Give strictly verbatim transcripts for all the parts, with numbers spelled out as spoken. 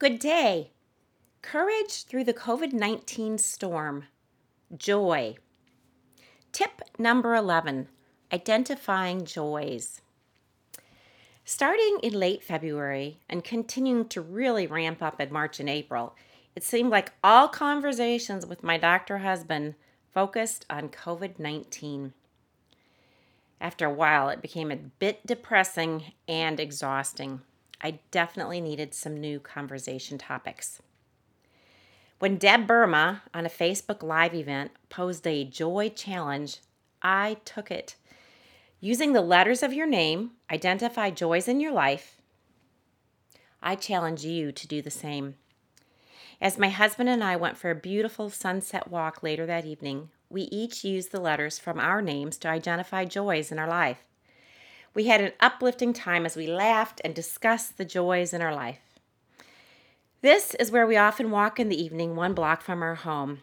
Good day. Courage through the COVID nineteen storm. Joy. Tip number eleven, identifying joys. Starting in late February and continuing to really ramp up in March and April, it seemed like all conversations with my doctor husband focused on COVID nineteen. After a while, it became a bit depressing and exhausting. I definitely needed some new conversation topics. When Deb Burma, on a Facebook Live event, posed a Joy challenge, I took it. Using the letters of your name, identify joys in your life. I challenge you to do the same. As my husband and I went for a beautiful sunset walk later that evening, we each used the letters from our names to identify joys in our life. We had an uplifting time as we laughed and discussed the joys in our life. This is where we often walk in the evening, one block from our home.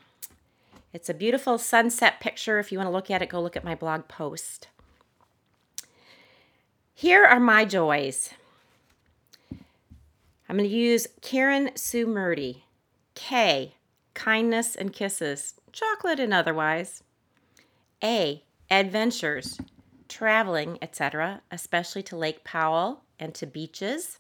It's a beautiful sunset picture. If you want to look at it, go look at my blog post. Here are my joys. I'm going to use karensuemurdy. K, kindness and kisses, chocolate and otherwise. A, adventures, traveling, et cetera, especially to Lake Powell and to beaches.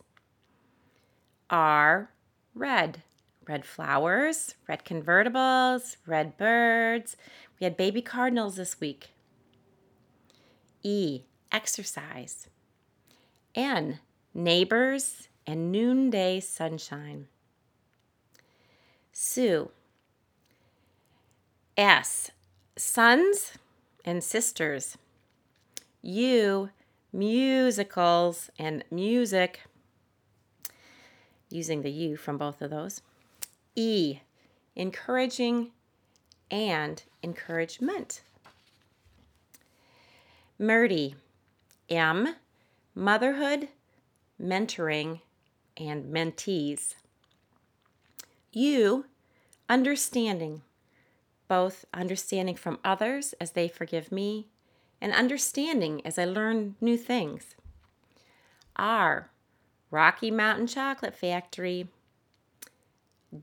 R, red, red flowers, red convertibles, red birds. We had baby cardinals this week. E, exercise. N, neighbors and noonday sunshine. Sue. S, sons and sisters. U, musicals and music. Using the U from both of those. E, encouraging and encouragement. Murdy, M, motherhood, mentoring, and mentees. U, understanding, both understanding from others as they forgive me, and understanding as I learn new things. R, Rocky Mountain Chocolate Factory.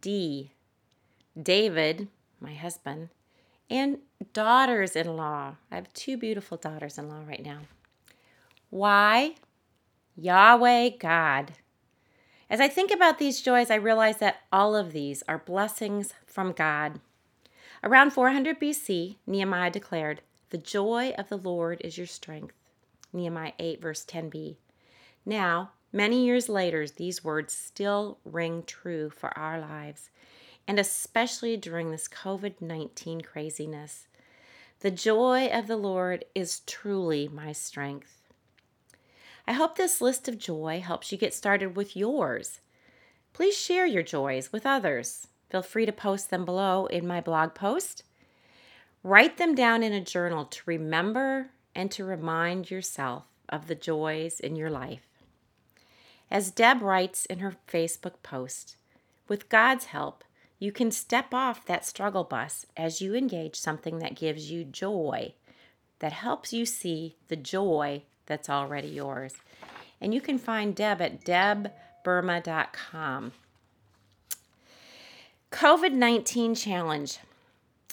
D, David, my husband, and daughters-in-law. I have two beautiful daughters-in-law right now. Y, Yahweh God. As I think about these joys, I realize that all of these are blessings from God. Around four hundred B C, Nehemiah declared, "The joy of the Lord is your strength." Nehemiah eight, verse ten b. Now, many years later, these words still ring true for our lives, and especially during this COVID nineteen craziness. The joy of the Lord is truly my strength. I hope this list of joy helps you get started with yours. Please share your joys with others. Feel free to post them below in my blog post. Write them down in a journal to remember and to remind yourself of the joys in your life. As Deb writes in her Facebook post, with God's help, you can step off that struggle bus as you engage something that gives you joy, that helps you see the joy that's already yours. And you can find Deb at deb burma dot com. COVID nineteen challenge.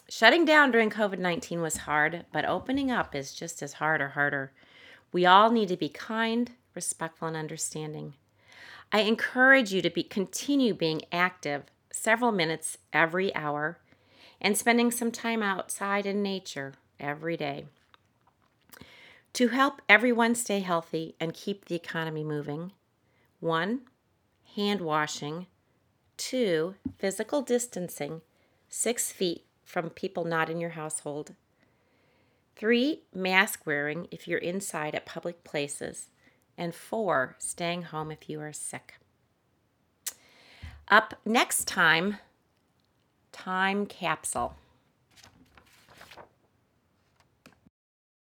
Shutting down during COVID nineteen was hard, but opening up is just as hard or harder. We all need to be kind, respectful, and understanding. I encourage you to be, continue being active several minutes every hour and spending some time outside in nature every day. To help everyone stay healthy and keep the economy moving, one, hand washing, two, physical distancing, six feet from people not in your household, three, mask wearing if you're inside at public places, and four, staying home if you are sick. Up next time, time capsule.